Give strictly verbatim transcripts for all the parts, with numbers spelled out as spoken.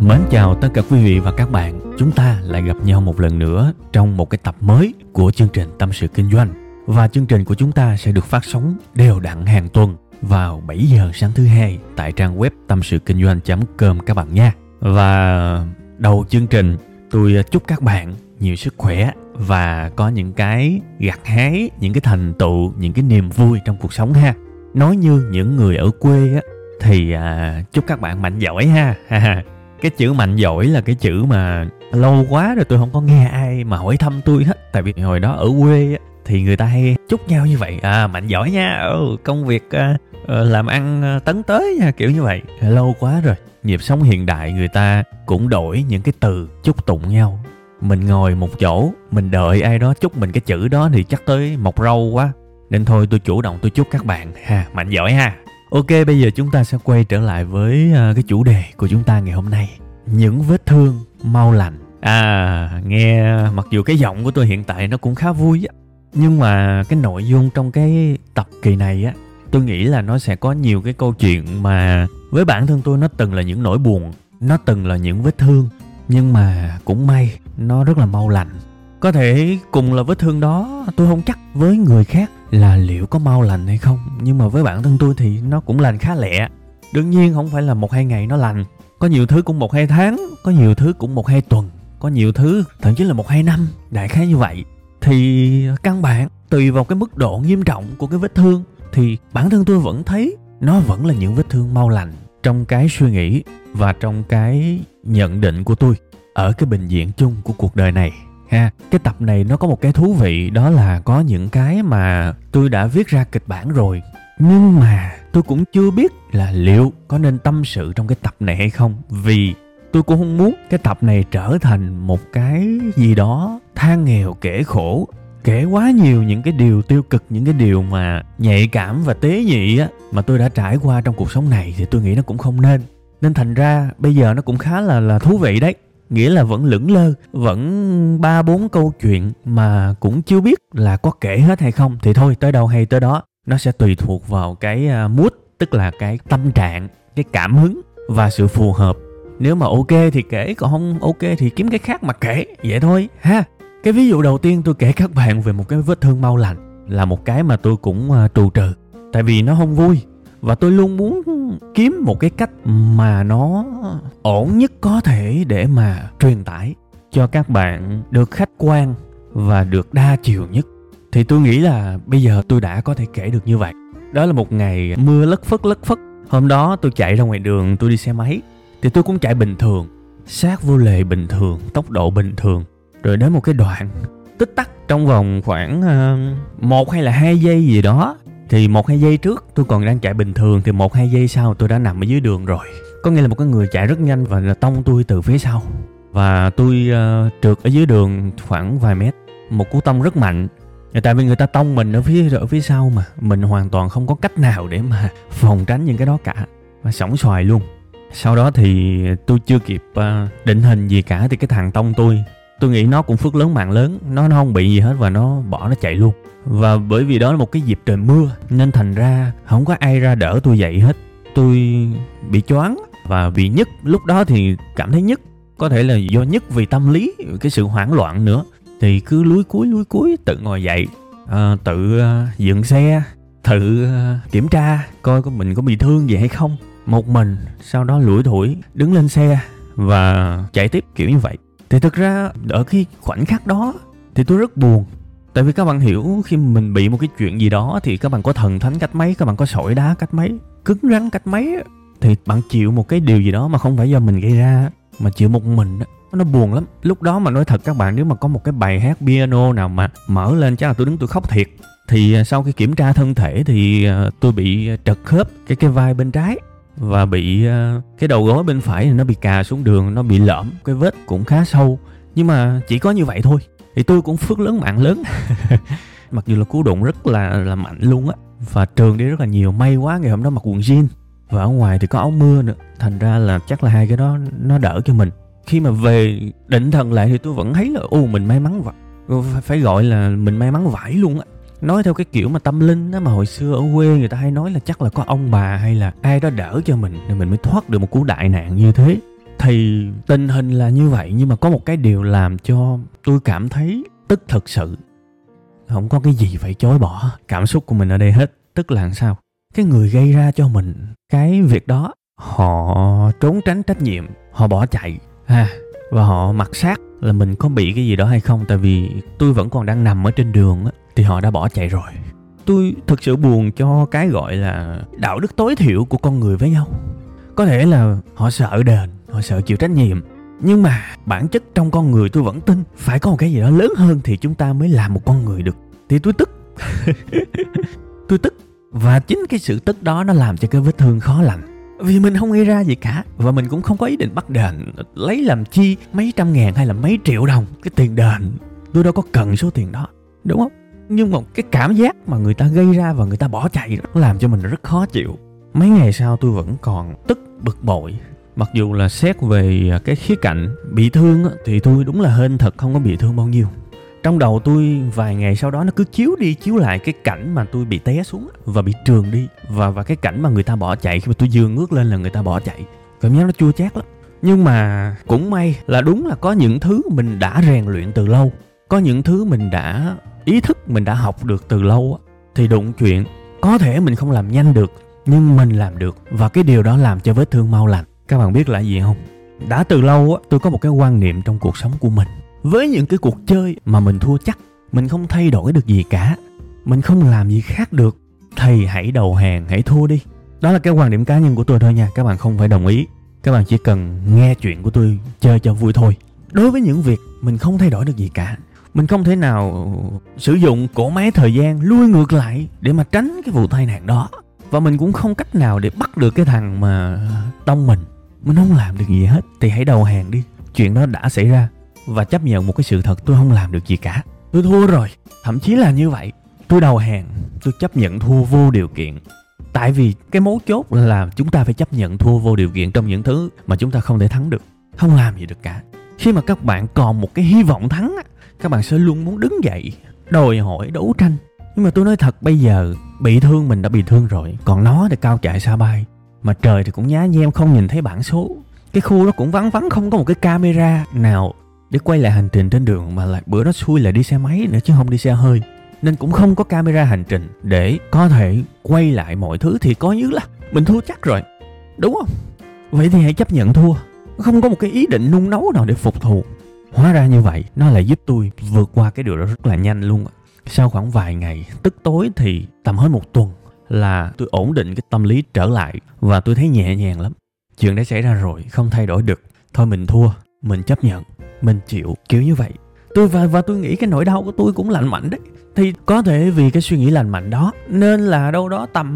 Mến chào tất cả quý vị và các bạn. Chúng ta lại gặp nhau một lần nữa trong một cái tập mới của chương trình Tâm sự Kinh doanh. Và chương trình của chúng ta sẽ được phát sóng đều đặn hàng tuần vào bảy giờ sáng thứ hai tại trang web tâm sự kinh doanh chấm com các bạn nha. Và đầu chương trình, tôi chúc các bạn nhiều sức khỏe và có những cái gặt hái, những cái thành tựu, những cái niềm vui trong cuộc sống ha. Nói như những người ở quê á, thì à, chúc các bạn mạnh giỏi ha. Cái chữ mạnh giỏi là cái chữ mà lâu quá rồi tôi không có nghe ai mà hỏi thăm tôi hết. Tại vì hồi đó ở quê thì người ta hay chúc nhau như vậy. À, mạnh giỏi nha, ừ, công việc làm ăn tấn tới nha, kiểu như vậy. Lâu quá rồi. Nhịp sống hiện đại người ta cũng đổi những cái từ chúc tụng nhau. Mình ngồi một chỗ, mình đợi ai đó chúc mình cái chữ đó thì chắc tới mọc râu quá. Nên thôi tôi chủ động tôi chúc các bạn ha, mạnh giỏi ha. Ok, bây giờ chúng ta sẽ quay trở lại với cái chủ đề của chúng ta ngày hôm nay. Những vết thương mau lành. À, nghe mặc dù cái giọng của tôi hiện tại nó cũng khá vui á, nhưng mà cái nội dung trong cái tập kỳ này á, tôi nghĩ là nó sẽ có nhiều cái câu chuyện mà với bản thân tôi nó từng là những nỗi buồn, nó từng là những vết thương, nhưng mà cũng may nó rất là mau lành. Có thể cùng là vết thương đó, tôi không chắc với người khác là liệu có mau lành hay không, nhưng mà với bản thân tôi thì nó cũng lành khá lẹ. Đương nhiên không phải là một hai ngày nó lành, có nhiều thứ cũng một hai tháng, có nhiều thứ cũng một hai tuần, có nhiều thứ thậm chí là một hai năm, đại khái như vậy. Thì căn bản tùy vào cái mức độ nghiêm trọng của cái vết thương thì bản thân tôi vẫn thấy nó vẫn là những vết thương mau lành trong cái suy nghĩ và trong cái nhận định của tôi ở cái bình diện chung của cuộc đời này. Ha, cái tập này nó có một cái thú vị, đó là có những cái mà tôi đã viết ra kịch bản rồi, nhưng mà tôi cũng chưa biết là liệu có nên tâm sự trong cái tập này hay không. Vì tôi cũng không muốn cái tập này trở thành một cái gì đó than nghèo kể khổ, kể quá nhiều những cái điều tiêu cực, những cái điều mà nhạy cảm và tế nhị á, mà tôi đã trải qua trong cuộc sống này, thì tôi nghĩ nó cũng không nên. Nên thành ra bây giờ nó cũng khá là, là thú vị đấy. Nghĩa là vẫn lững lơ, vẫn ba bốn câu chuyện mà cũng chưa biết là có kể hết hay không. Thì thôi, tới đâu hay tới đó. Nó sẽ tùy thuộc vào cái mood, tức là cái tâm trạng, cái cảm hứng và sự phù hợp. Nếu mà ok thì kể, còn không ok thì kiếm cái khác mà kể. Vậy thôi ha. Cái ví dụ đầu tiên tôi kể các bạn về một cái vết thương mau lành là một cái mà tôi cũng trù trừ, tại vì nó không vui. Và tôi luôn muốn kiếm một cái cách mà nó ổn nhất có thể để mà truyền tải cho các bạn được khách quan và được đa chiều nhất. Thì tôi nghĩ là bây giờ tôi đã có thể kể được như vậy. Đó là một ngày mưa lất phất lất phất. Hôm đó tôi chạy ra ngoài đường, tôi đi xe máy. Thì tôi cũng chạy bình thường, sát vô lề bình thường, tốc độ bình thường. Rồi đến một cái đoạn tích tắc trong vòng khoảng một hay là hai giây gì đó. Thì một hai giây trước tôi còn đang chạy bình thường, thì một hai giây sau tôi đã nằm ở dưới đường rồi. Có nghĩa là một cái người chạy rất nhanh và là tông tôi từ phía sau. Và tôi uh, trượt ở dưới đường khoảng vài mét. Một cú tông rất mạnh. Tại vì người ta tông mình ở phía, ở phía sau mà. Mình hoàn toàn không có cách nào để mà phòng tránh những cái đó cả. Và sổng xoài luôn. Sau đó thì tôi chưa kịp uh, định hình gì cả. Thì cái thằng tông tôi, tôi nghĩ nó cũng phước lớn mạng lớn, nó, nó không bị gì hết và nó bỏ nó chạy luôn. Và bởi vì đó là một cái dịp trời mưa nên thành ra không có ai ra đỡ tôi dậy hết. Tôi bị choáng và bị nhức. Lúc đó thì cảm thấy nhức, có thể là do nhức vì tâm lý, cái sự hoảng loạn nữa. Thì cứ lúi cúi lúi cúi tự ngồi dậy, à, tự uh, dựng xe, tự uh, kiểm tra coi mình có bị thương gì hay không. Một mình sau đó lủi thủi đứng lên xe và chạy tiếp kiểu như vậy. Thì thực ra ở cái khoảnh khắc đó thì tôi rất buồn. Tại vì các bạn hiểu, khi mình bị một cái chuyện gì đó thì các bạn có thần thánh cách mấy, các bạn có sỏi đá cách mấy, cứng rắn cách mấy, thì bạn chịu một cái điều gì đó mà không phải do mình gây ra, mà chịu một mình đó, nó buồn lắm. Lúc đó mà nói thật các bạn, nếu mà có một cái bài hát piano nào mà mở lên chắc là tôi đứng tôi khóc thiệt. Thì sau khi kiểm tra thân thể thì tôi bị trật khớp cái cái vai bên trái, và bị cái đầu gối bên phải nó bị cà xuống đường, nó bị lõm, cái vết cũng khá sâu. Nhưng mà chỉ có như vậy thôi. Thì tôi cũng phước lớn mạng lớn mặc dù là cú đụng rất là, là mạnh luôn á, và trường đi rất là nhiều. May quá ngày hôm đó mặc quần jean, và ở ngoài thì có áo mưa nữa, thành ra là chắc là hai cái đó nó đỡ cho mình. Khi mà về định thần lại thì tôi vẫn thấy là ô mình may mắn vậy, phải gọi là mình may mắn vãi luôn á. Nói theo cái kiểu mà tâm linh á, mà hồi xưa ở quê người ta hay nói là chắc là có ông bà hay là ai đó đỡ cho mình thì mình mới thoát được một cú đại nạn như thế. Thì tình hình là như vậy, nhưng mà có một cái điều làm cho tôi cảm thấy tức thật sự. Không có cái gì phải chối bỏ cảm xúc của mình ở đây hết. Tức là sao? Cái người gây ra cho mình cái việc đó, họ trốn tránh trách nhiệm, họ bỏ chạy à, và họ mặc xác là mình có bị cái gì đó hay không. Tại vì tôi vẫn còn đang nằm ở trên đường á, thì họ đã bỏ chạy rồi. Tôi thực sự buồn cho cái gọi là đạo đức tối thiểu của con người với nhau. Có thể là họ sợ đền, họ sợ chịu trách nhiệm, nhưng mà bản chất trong con người tôi vẫn tin phải có một cái gì đó lớn hơn thì chúng ta mới làm một con người được. Thì tôi tức tôi tức, và chính cái sự tức đó nó làm cho cái vết thương khó lành. Vì mình không gây ra gì cả, và mình cũng không có ý định bắt đền, lấy làm chi mấy trăm ngàn hay là mấy triệu đồng cái tiền đền. Tôi đâu có cần số tiền đó, đúng không? Nhưng mà cái cảm giác mà người ta gây ra và người ta bỏ chạy đó làm cho mình rất khó chịu. Mấy ngày sau tôi vẫn còn tức, bực bội. Mặc dù là xét về cái khía cạnh bị thương thì tôi đúng là hên thật, không có bị thương bao nhiêu. Trong đầu tôi vài ngày sau đó nó cứ chiếu đi chiếu lại cái cảnh mà tôi bị té xuống và bị trườn đi, và, và cái cảnh mà người ta bỏ chạy. Khi mà tôi vừa ngước lên là người ta bỏ chạy, cảm giác nó chua chát lắm. Nhưng mà cũng may là đúng là có những thứ mình đã rèn luyện từ lâu, có những thứ mình đã ý thức, mình đã học được từ lâu, thì đụng chuyện có thể mình không làm nhanh được, nhưng mình làm được, và cái điều đó làm cho vết thương mau lành. Các bạn biết là gì không? Đã từ lâu tôi có một cái quan niệm trong cuộc sống của mình. Với những cái cuộc chơi mà mình thua chắc, mình không thay đổi được gì cả, mình không làm gì khác được, thì hãy đầu hàng, hãy thua đi. Đó là cái quan điểm cá nhân của tôi thôi nha, các bạn không phải đồng ý. Các bạn chỉ cần nghe chuyện của tôi chơi cho vui thôi. Đối với những việc mình không thay đổi được gì cả, mình không thể nào sử dụng cỗ máy thời gian lui ngược lại để mà tránh cái vụ tai nạn đó. Và mình cũng không cách nào để bắt được cái thằng mà tông mình. Mình không làm được gì hết, thì hãy đầu hàng đi. Chuyện đó đã xảy ra, và chấp nhận một cái sự thật tôi không làm được gì cả. Tôi thua rồi, thậm chí là như vậy. Tôi đầu hàng, tôi chấp nhận thua vô điều kiện. Tại vì cái mấu chốt là chúng ta phải chấp nhận thua vô điều kiện trong những thứ mà chúng ta không thể thắng được, không làm gì được cả. Khi mà các bạn còn một cái hy vọng thắng, các bạn sẽ luôn muốn đứng dậy, đòi hỏi, đấu tranh. Nhưng mà tôi nói thật, bây giờ bị thương mình đã bị thương rồi, còn nó thì cao chạy xa bay, mà trời thì cũng nhá nhem không nhìn thấy bảng số. Cái khu đó cũng vắng vắng, không có một cái camera nào để quay lại hành trình trên đường, mà lại bữa đó xui là đi xe máy nữa chứ không đi xe hơi, nên cũng không có camera hành trình để có thể quay lại mọi thứ. Thì coi như là mình thua chắc rồi, đúng không? Vậy thì hãy chấp nhận thua, không có một cái ý định nung nấu nào để phục thù. Hóa ra như vậy, nó lại giúp tôi vượt qua cái điều đó rất là nhanh luôn. Sau khoảng vài ngày tức tối thì tầm hết một tuần là tôi ổn định cái tâm lý trở lại, và tôi thấy nhẹ nhàng lắm. Chuyện đã xảy ra rồi, không thay đổi được, thôi mình thua, mình chấp nhận, mình chịu, kiểu như vậy. Tôi và, và tôi nghĩ cái nỗi đau của tôi cũng lành mạnh đấy. Thì có thể vì cái suy nghĩ lành mạnh đó nên là đâu đó tầm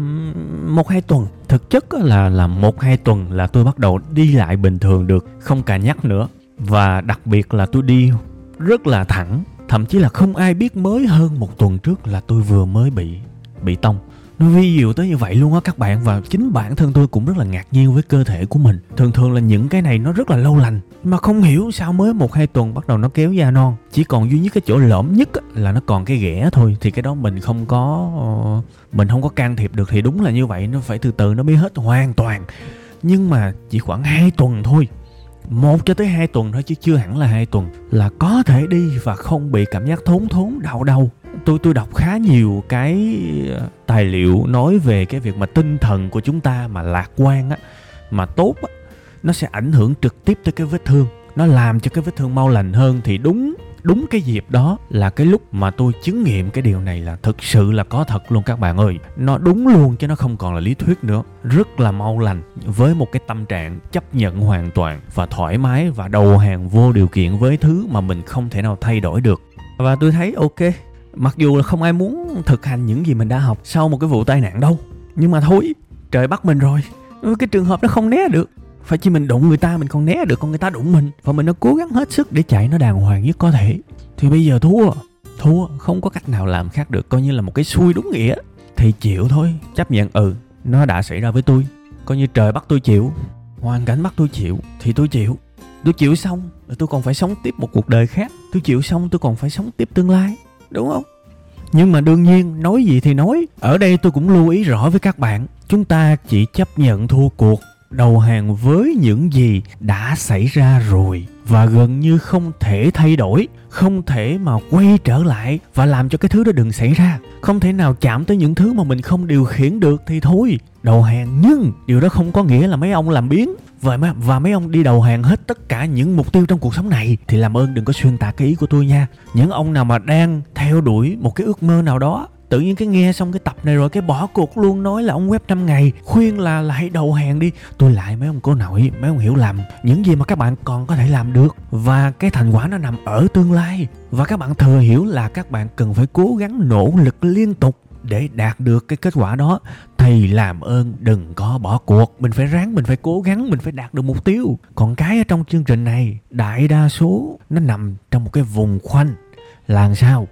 một hai tuần, thực chất là là một hai tuần là tôi bắt đầu đi lại bình thường được, không cà nhắc nữa. Và đặc biệt là tôi đi rất là thẳng, thậm chí là không ai biết mới hơn một tuần trước là tôi vừa mới bị bị tông. Nó vi diệu tới như vậy luôn á các bạn. Và chính bản thân tôi cũng rất là ngạc nhiên với cơ thể của mình. Thường thường là những cái này nó rất là lâu lành, mà không hiểu sao mới một hai tuần bắt đầu nó kéo da non. Chỉ còn duy nhất cái chỗ lõm nhất là nó còn cái ghẻ thôi. Thì cái đó mình không có Mình không có can thiệp được. Thì đúng là như vậy, nó phải từ từ nó mới hết hoàn toàn. Nhưng mà chỉ khoảng hai tuần thôi, một cho tới hai tuần thôi chứ chưa hẳn là hai tuần, là có thể đi và không bị cảm giác thốn thốn đau đau. Tôi tôi đọc khá nhiều cái tài liệu nói về cái việc mà tinh thần của chúng ta mà lạc quan á, mà tốt á, nó sẽ ảnh hưởng trực tiếp tới cái vết thương, nó làm cho cái vết thương mau lành hơn. Thì đúng đúng cái dịp đó là cái lúc mà tôi chứng nghiệm cái điều này là thực sự là có thật luôn các bạn ơi. Nó đúng luôn chứ nó không còn là lý thuyết nữa. Rất là mau lành, với một cái tâm trạng chấp nhận hoàn toàn và thoải mái và đầu hàng vô điều kiện với thứ mà mình không thể nào thay đổi được. Và tôi thấy ok, mặc dù là không ai muốn thực hành những gì mình đã học sau một cái vụ tai nạn đâu, nhưng mà thôi, trời bắt mình rồi. Cái trường hợp nó không né được. Phải chỉ mình đụng người ta mình còn né được, còn người ta đụng mình và mình nó cố gắng hết sức để chạy nó đàng hoàng nhất có thể. Thì bây giờ thua, thua không có cách nào làm khác được, coi như là một cái xui đúng nghĩa. Thì chịu thôi, chấp nhận ừ, nó đã xảy ra với tôi, coi như trời bắt tôi chịu, hoàn cảnh bắt tôi chịu thì tôi chịu. Tôi chịu xong, tôi còn phải sống tiếp một cuộc đời khác. Tôi chịu xong, tôi còn phải sống tiếp tương lai, đúng không? Nhưng mà đương nhiên, nói gì thì nói, ở đây tôi cũng lưu ý rõ với các bạn, chúng ta chỉ chấp nhận thua cuộc, đầu hàng với những gì đã xảy ra rồi và gần như không thể thay đổi, không thể mà quay trở lại và làm cho cái thứ đó đừng xảy ra, không thể nào chạm tới những thứ mà mình không điều khiển được thì thôi, đầu hàng. Nhưng điều đó không có nghĩa là mấy ông làm biếng và mấy, và mấy ông đi đầu hàng hết tất cả những mục tiêu trong cuộc sống này. Thì làm ơn đừng có xuyên tạc cái ý của tôi nha. Những ông nào mà đang theo đuổi một cái ước mơ nào đó, tự nhiên cái nghe xong cái tập này rồi cái bỏ cuộc luôn, nói là ông web năm ngày, khuyên là lại đầu hàng đi. Tôi lại mấy ông cô nội, mấy ông hiểu lầm. Những gì mà các bạn còn có thể làm được và cái thành quả nó nằm ở tương lai. Và các bạn thừa hiểu là các bạn cần phải cố gắng nỗ lực liên tục để đạt được cái kết quả đó. Thì làm ơn đừng có bỏ cuộc. Mình phải ráng, mình phải cố gắng, mình phải đạt được mục tiêu. Còn cái ở trong chương trình này, đại đa số nó nằm trong một cái vùng khoanh là làm sao?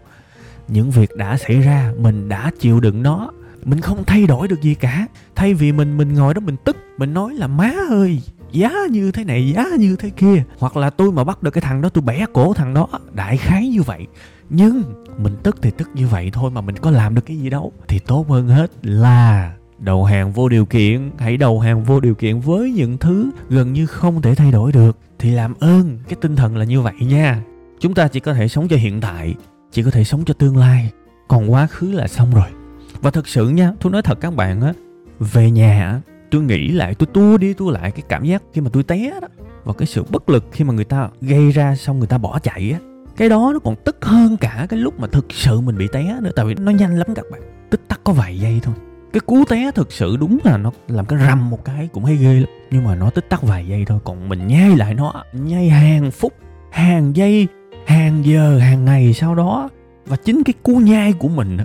Những việc đã xảy ra, mình đã chịu đựng nó, mình không thay đổi được gì cả. Thay vì mình mình ngồi đó mình tức, mình nói là má ơi, giá như thế này, giá như thế kia, hoặc là tôi mà bắt được cái thằng đó, tôi bẻ cổ thằng đó, đại khái như vậy. Nhưng mình tức thì tức như vậy thôi mà mình có làm được cái gì đâu. Thì tốt hơn hết là đầu hàng vô điều kiện. Hãy đầu hàng vô điều kiện với những thứ gần như không thể thay đổi được. Thì làm ơn, cái tinh thần là như vậy nha. Chúng ta chỉ có thể sống cho hiện tại, chỉ có thể sống cho tương lai, còn quá khứ là xong rồi. Và thật sự nha, tôi nói thật các bạn á, về nhà tôi nghĩ lại, tôi tua đi tua lại cái cảm giác khi mà tôi té đó, và cái sự bất lực khi mà người ta gây ra xong người ta bỏ chạy á, cái đó nó còn tức hơn cả cái lúc mà thực sự mình bị té nữa. Tại vì nó nhanh lắm các bạn, tích tắc có vài giây thôi. Cái cú té thực sự đúng là nó làm cái rầm một cái cũng thấy ghê lắm, nhưng mà nó tích tắc vài giây thôi. Còn mình nhai lại nó, nhai hàng phút, hàng giây, hàng giờ, hàng ngày sau đó. Và chính cái cú nhai của mình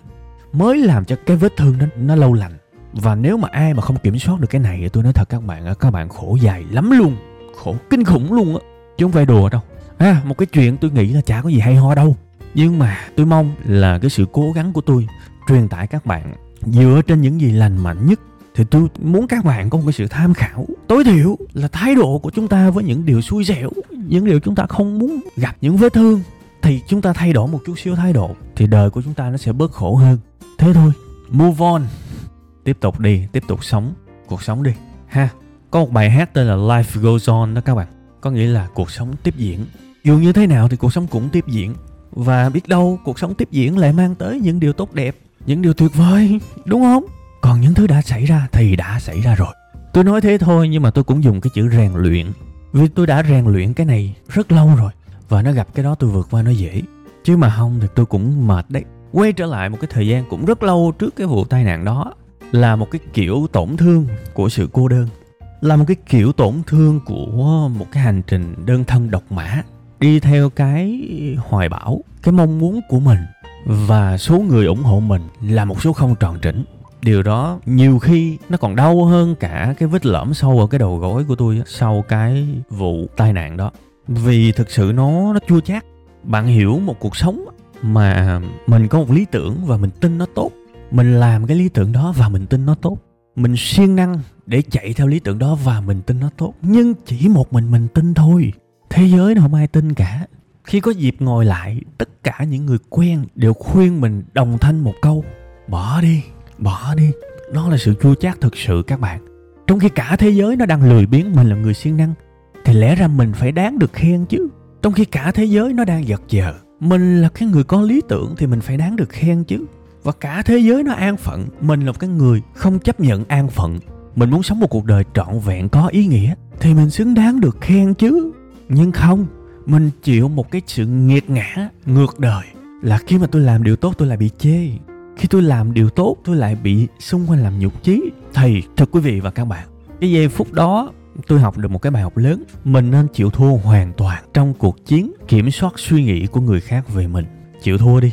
mới làm cho cái vết thương nó, nó lâu lành. Và nếu mà ai mà không kiểm soát được cái này, tôi nói thật các bạn, các bạn khổ dài lắm luôn, khổ kinh khủng luôn á, chứ không phải đùa đâu. À, một cái chuyện tôi nghĩ là chả có gì hay ho đâu, nhưng mà tôi mong là cái sự cố gắng của tôi truyền tải các bạn dựa trên những gì lành mạnh nhất. Thì tôi muốn các bạn có một cái sự tham khảo, tối thiểu là thái độ của chúng ta với những điều xui xẻo, những điều chúng ta không muốn gặp, những vết thương, thì chúng ta thay đổi một chút xíu thái độ, thì đời của chúng ta nó sẽ bớt khổ hơn. Thế thôi, move on. Tiếp tục đi, tiếp tục sống cuộc sống đi ha. Có một bài hát tên là Life Goes On đó các bạn, có nghĩa là cuộc sống tiếp diễn. Dù như thế nào thì cuộc sống cũng tiếp diễn. Và biết đâu cuộc sống tiếp diễn lại mang tới những điều tốt đẹp, những điều tuyệt vời, đúng không? Còn những thứ đã xảy ra thì đã xảy ra rồi. Tôi nói thế thôi, nhưng mà tôi cũng dùng cái chữ rèn luyện. Vì tôi đã rèn luyện cái này rất lâu rồi, và nó gặp cái đó tôi vượt qua nó dễ. Chứ mà không thì tôi cũng mệt đấy. Quay trở lại một cái thời gian cũng rất lâu trước cái vụ tai nạn đó, là một cái kiểu tổn thương của sự cô đơn, là một cái kiểu tổn thương của một cái hành trình đơn thân độc mã, đi theo cái hoài bão, cái mong muốn của mình. Và số người ủng hộ mình là một số không tròn trĩnh. Điều đó nhiều khi nó còn đau hơn cả cái vết lõm sâu ở cái đầu gối của tôi sau cái vụ tai nạn đó. Vì thực sự nó nó chua chát. Bạn hiểu, một cuộc sống mà mình có một lý tưởng và mình tin nó tốt, mình làm cái lý tưởng đó và mình tin nó tốt, mình siêng năng để chạy theo lý tưởng đó và mình tin nó tốt, nhưng chỉ một mình mình tin thôi, thế giới nó không ai tin cả. Khi có dịp ngồi lại, tất cả những người quen đều khuyên mình đồng thanh một câu: bỏ đi, bỏ đi. Đó là sự chua chát thực sự các bạn. Trong khi cả thế giới nó đang lười biếng, mình là người siêng năng thì lẽ ra mình phải đáng được khen chứ. Trong khi cả thế giới nó đang giật giờ, mình là cái người có lý tưởng thì mình phải đáng được khen chứ. Và cả thế giới nó an phận, mình là một cái người không chấp nhận an phận. Mình muốn sống một cuộc đời trọn vẹn, có ý nghĩa. thì mình xứng đáng được khen chứ. Nhưng không, mình chịu một cái sự nghiệt ngã ngược đời, là khi mà tôi làm điều tốt tôi lại bị chê, khi tôi làm điều tốt tôi lại bị xung quanh làm nhục chí. Thì thật quý vị và các bạn, cái giây phút đó tôi học được một cái bài học lớn. Mình nên chịu thua hoàn toàn trong cuộc chiến kiểm soát suy nghĩ của người khác về mình. Chịu thua đi,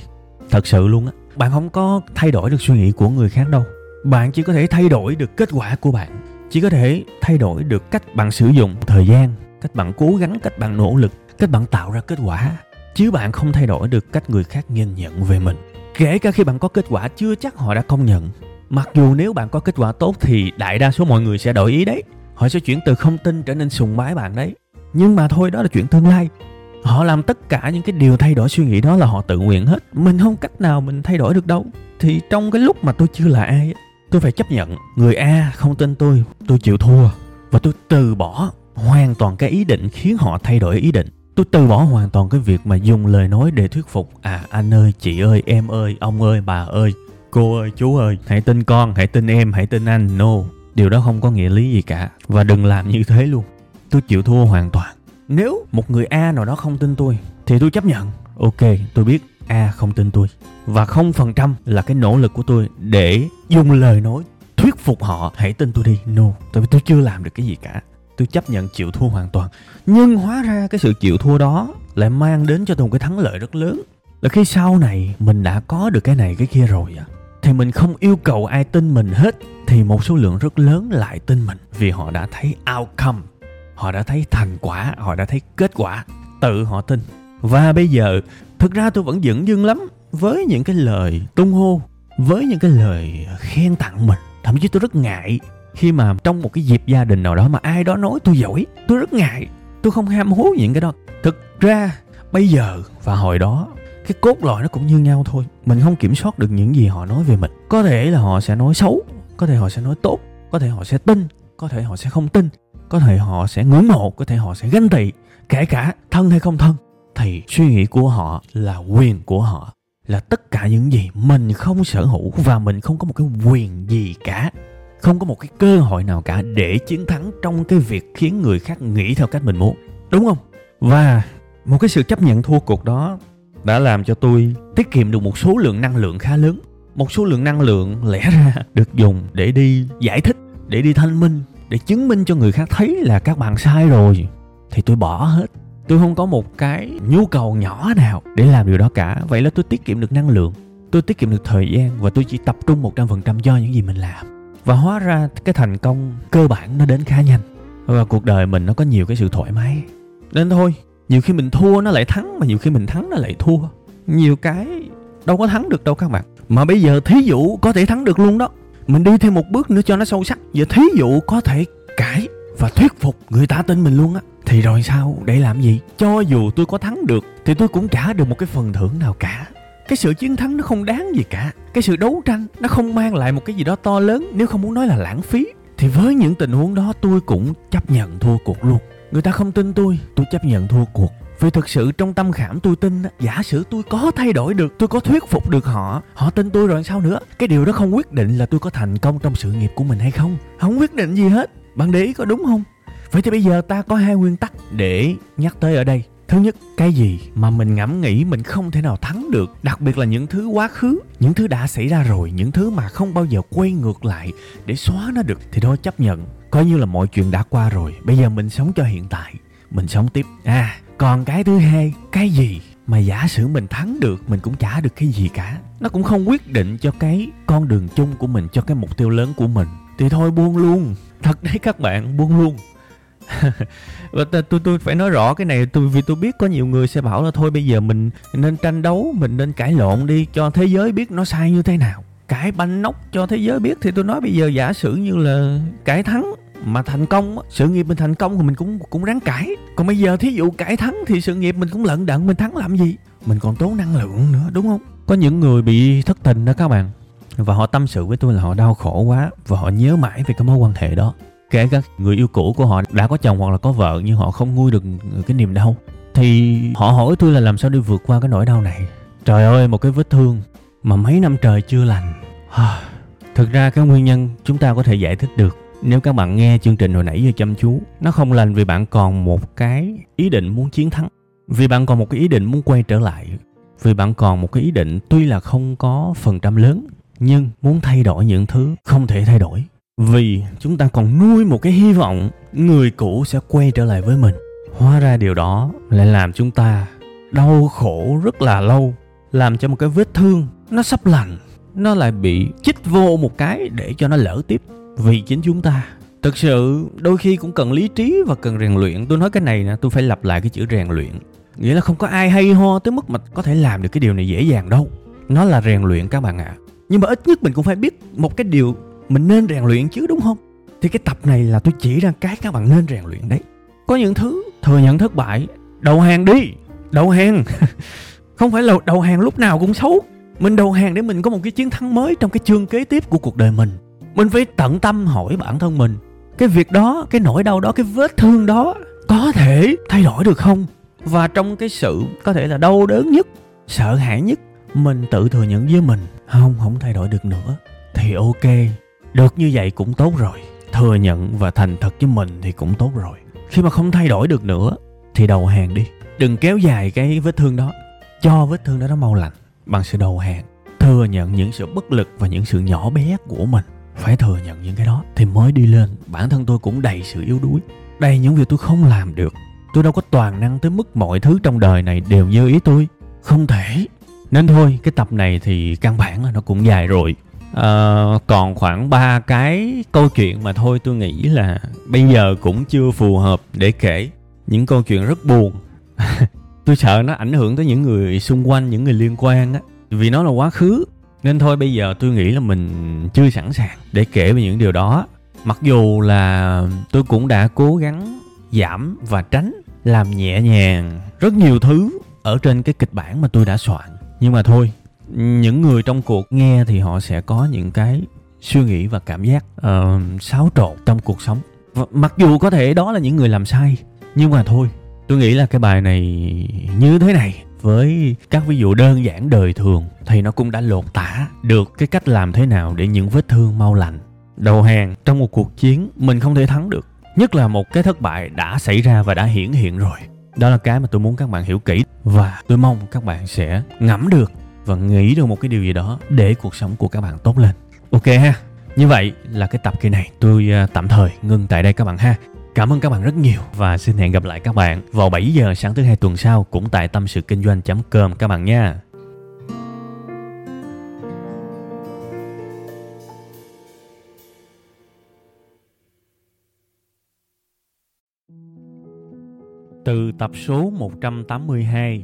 thật sự luôn á. Bạn không có thay đổi được suy nghĩ của người khác đâu. Bạn chỉ có thể thay đổi được kết quả của bạn, chỉ có thể thay đổi được cách bạn sử dụng thời gian, cách bạn cố gắng, cách bạn nỗ lực, cách bạn tạo ra kết quả. Chứ bạn không thay đổi được cách người khác nhìn nhận về mình. Kể cả khi bạn có kết quả chưa chắc họ đã công nhận. Mặc dù nếu bạn có kết quả tốt thì đại đa số mọi người sẽ đổi ý đấy. Họ sẽ chuyển từ không tin trở nên sùng bái bạn đấy. Nhưng mà thôi, đó là chuyện tương lai. Họ làm tất cả những cái điều thay đổi suy nghĩ đó là họ tự nguyện hết. Mình không cách nào mình thay đổi được đâu. Thì trong cái lúc mà tôi chưa là ai, tôi phải chấp nhận người A không tin tôi, tôi chịu thua. Và tôi từ bỏ hoàn toàn cái ý định khiến họ thay đổi ý định. Tôi từ bỏ hoàn toàn cái việc mà dùng lời nói để thuyết phục. À, anh ơi, chị ơi, em ơi, ông ơi, bà ơi, cô ơi, chú ơi, hãy tin con, hãy tin em, hãy tin anh. No, điều đó không có nghĩa lý gì cả. Và đừng làm như thế luôn. Tôi chịu thua hoàn toàn. Nếu một người A nào đó không tin tôi thì tôi chấp nhận. Ok, tôi biết A không tin tôi. Và không phần trăm là cái nỗ lực của tôi để dùng lời nói thuyết phục họ hãy tin tôi đi. No, tại vì tôi chưa làm được cái gì cả. Tôi chấp nhận chịu thua hoàn toàn. Nhưng hóa ra cái sự chịu thua đó lại mang đến cho tôi một cái thắng lợi rất lớn. Là khi sau này mình đã có được cái này cái kia rồi á, thì mình không yêu cầu ai tin mình hết. Thì một số lượng rất lớn lại tin mình. Vì họ đã thấy outcome, họ đã thấy thành quả, họ đã thấy kết quả, tự họ tin. Và bây giờ thực ra tôi vẫn dửng dưng lắm với những cái lời tung hô, với những cái lời khen tặng mình. Thậm chí tôi rất ngại khi mà trong một cái dịp gia đình nào đó mà ai đó nói tôi giỏi. Tôi rất ngại, tôi không ham hố những cái đó. Thực ra bây giờ và hồi đó cái cốt lõi nó cũng như nhau thôi. Mình không kiểm soát được những gì họ nói về mình. Có thể là họ sẽ nói xấu, có thể họ sẽ nói tốt, có thể họ sẽ tin, có thể họ sẽ không tin, có thể họ sẽ ngưỡng mộ, có thể họ sẽ ganh tị. Kể cả thân hay không thân, thì suy nghĩ của họ là quyền của họ, là tất cả những gì mình không sở hữu. Và mình không có một cái quyền gì cả, không có một cái cơ hội nào cả để chiến thắng trong cái việc khiến người khác nghĩ theo cách mình muốn. Đúng không? Và một cái sự chấp nhận thua cuộc đó đã làm cho tôi tiết kiệm được một số lượng năng lượng khá lớn. Một số lượng năng lượng lẽ ra được dùng để đi giải thích, để đi thanh minh, để chứng minh cho người khác thấy là các bạn sai rồi. Thì tôi bỏ hết. Tôi không có một cái nhu cầu nhỏ nào để làm điều đó cả. Vậy là tôi tiết kiệm được năng lượng, tôi tiết kiệm được thời gian. Và tôi chỉ tập trung một trăm phần trăm cho những gì mình làm. Và hóa ra cái thành công cơ bản nó đến khá nhanh. Và cuộc đời mình nó có nhiều cái sự thoải mái. Nên thôi, nhiều khi mình thua nó lại thắng, mà nhiều khi mình thắng nó lại thua. Nhiều cái đâu có thắng được đâu các bạn. Mà bây giờ thí dụ có thể thắng được luôn đó. Mình đi thêm một bước nữa cho nó sâu sắc. Giờ thí dụ có thể cãi và thuyết phục người ta tin mình luôn á, thì rồi sao, để làm gì? Cho dù tôi có thắng được thì tôi cũng trả được một cái phần thưởng nào cả. Cái sự chiến thắng nó không đáng gì cả. Cái sự đấu tranh nó không mang lại một cái gì đó to lớn, nếu không muốn nói là lãng phí. Thì với những tình huống đó tôi cũng chấp nhận thua cuộc luôn. Người ta không tin tôi, tôi chấp nhận thua cuộc. Vì thực sự trong tâm khảm tôi tin, giả sử tôi có thay đổi được, tôi có thuyết phục được họ, họ tin tôi rồi sao nữa. Cái điều đó không quyết định là tôi có thành công trong sự nghiệp của mình hay không. Không quyết định gì hết. Bạn để ý có đúng không? Vậy thì bây giờ ta có hai nguyên tắc để nhắc tới ở đây. Thứ nhất, cái gì mà mình ngẫm nghĩ mình không thể nào thắng được, đặc biệt là những thứ quá khứ, những thứ đã xảy ra rồi, những thứ mà không bao giờ quay ngược lại để xóa nó được, thì thôi chấp nhận. Coi như là mọi chuyện đã qua rồi, bây giờ mình sống cho hiện tại, mình sống tiếp. À, còn cái thứ hai, cái gì mà giả sử mình thắng được, mình cũng chả được cái gì cả. Nó cũng không quyết định cho cái con đường chung của mình, cho cái mục tiêu lớn của mình. Thì thôi buông luôn, thật đấy các bạn, buông luôn. Và tôi tôi phải nói rõ cái này, tôi vì tôi biết có nhiều người sẽ bảo là thôi bây giờ mình nên tranh đấu, mình nên cãi lộn đi cho thế giới biết nó sai như thế nào, cãi banh nóc cho thế giới biết. Thì tôi nói bây giờ giả sử như là cãi thắng mà thành công, sự nghiệp mình thành công thì mình cũng cũng ráng cãi. Còn bây giờ thí dụ cãi thắng thì sự nghiệp mình cũng lận đận, mình thắng làm gì, mình còn tốn năng lượng nữa, đúng không? Có những người bị thất tình đó các bạn, và họ tâm sự với tôi là họ đau khổ quá và họ nhớ mãi về cái mối quan hệ đó. Kể cả người yêu cũ của họ đã có chồng hoặc là có vợ, nhưng họ không nguôi được cái niềm đau. Thì họ hỏi tôi là làm sao để vượt qua cái nỗi đau này. Trời ơi, một cái vết thương mà mấy năm trời chưa lành. Thực ra cái nguyên nhân chúng ta có thể giải thích được. Nếu các bạn nghe chương trình hồi nãy giờ chăm chú, nó không lành vì bạn còn một cái ý định muốn chiến thắng, vì bạn còn một cái ý định muốn quay trở lại, vì bạn còn một cái ý định tuy là không có phần trăm lớn nhưng muốn thay đổi những thứ không thể thay đổi. Vì chúng ta còn nuôi một cái hy vọng người cũ sẽ quay trở lại với mình. Hóa ra điều đó lại làm chúng ta đau khổ rất là lâu, làm cho một cái vết thương nó sắp lành, nó lại bị chích vô một cái để cho nó lở tiếp. Vì chính chúng ta, thực sự đôi khi cũng cần lý trí và cần rèn luyện. Tôi nói cái này nè, tôi phải lặp lại cái chữ rèn luyện. Nghĩa là không có ai hay ho tới mức mà có thể làm được cái điều này dễ dàng đâu. Nó là rèn luyện các bạn ạ. Nhưng mà ít nhất mình cũng phải biết một cái điều mình nên rèn luyện chứ, đúng không? Thì cái tập này là tôi chỉ ra cái các bạn nên rèn luyện đấy. Có những thứ thừa nhận thất bại, đầu hàng đi. Đầu hàng không phải là đầu hàng lúc nào cũng xấu. Mình đầu hàng để mình có một cái chiến thắng mới trong cái chương kế tiếp của cuộc đời mình. Mình phải tận tâm hỏi bản thân mình, cái việc đó, cái nỗi đau đó, cái vết thương đó có thể thay đổi được không? Và trong cái sự có thể là đau đớn nhất, sợ hãi nhất, mình tự thừa nhận với mình, không, không thay đổi được nữa. Thì ok, được như vậy cũng tốt rồi. Thừa nhận và thành thật với mình thì cũng tốt rồi. Khi mà không thay đổi được nữa thì đầu hàng đi. Đừng kéo dài cái vết thương đó, cho vết thương đó nó mau lành bằng sự đầu hàng. Thừa nhận những sự bất lực và những sự nhỏ bé của mình. Phải thừa nhận những cái đó thì mới đi lên. Bản thân tôi cũng đầy sự yếu đuối, đầy những việc tôi không làm được. Tôi đâu có toàn năng tới mức mọi thứ trong đời này đều như ý tôi. Không thể. Nên thôi, cái tập này thì căn bản là nó cũng dài rồi. À, còn khoảng ba cái câu chuyện mà thôi tôi nghĩ là bây giờ cũng chưa phù hợp để kể. Những câu chuyện rất buồn. Tôi sợ nó ảnh hưởng tới những người xung quanh, những người liên quan á. Vì nó là quá khứ. Nên thôi bây giờ tôi nghĩ là mình chưa sẵn sàng để kể về những điều đó. Mặc dù là tôi cũng đã cố gắng giảm và tránh, làm nhẹ nhàng rất nhiều thứ ở trên cái kịch bản mà tôi đã soạn. Nhưng mà thôi, những người trong cuộc nghe thì họ sẽ có những cái suy nghĩ và cảm giác uh, xáo trộn trong cuộc sống. Và mặc dù có thể đó là những người làm sai, nhưng mà thôi, tôi nghĩ là cái bài này như thế này, với các ví dụ đơn giản đời thường thì nó cũng đã lột tả được cái cách làm thế nào để những vết thương mau lành. Đầu hàng trong một cuộc chiến mình không thể thắng được, nhất là một cái thất bại đã xảy ra và đã hiển hiện rồi. Đó là cái mà tôi muốn các bạn hiểu kỹ, và tôi mong các bạn sẽ ngẫm được và nghĩ được một cái điều gì đó để cuộc sống của các bạn tốt lên. Ok ha, như vậy là cái tập kỳ này tôi tạm thời ngưng tại đây các bạn ha. Cảm ơn các bạn rất nhiều và xin hẹn gặp lại các bạn vào bảy giờ sáng thứ hai tuần sau cũng tại tâm sự kinh doanh chấm com các bạn nha. Từ tập số một trăm tám mươi hai,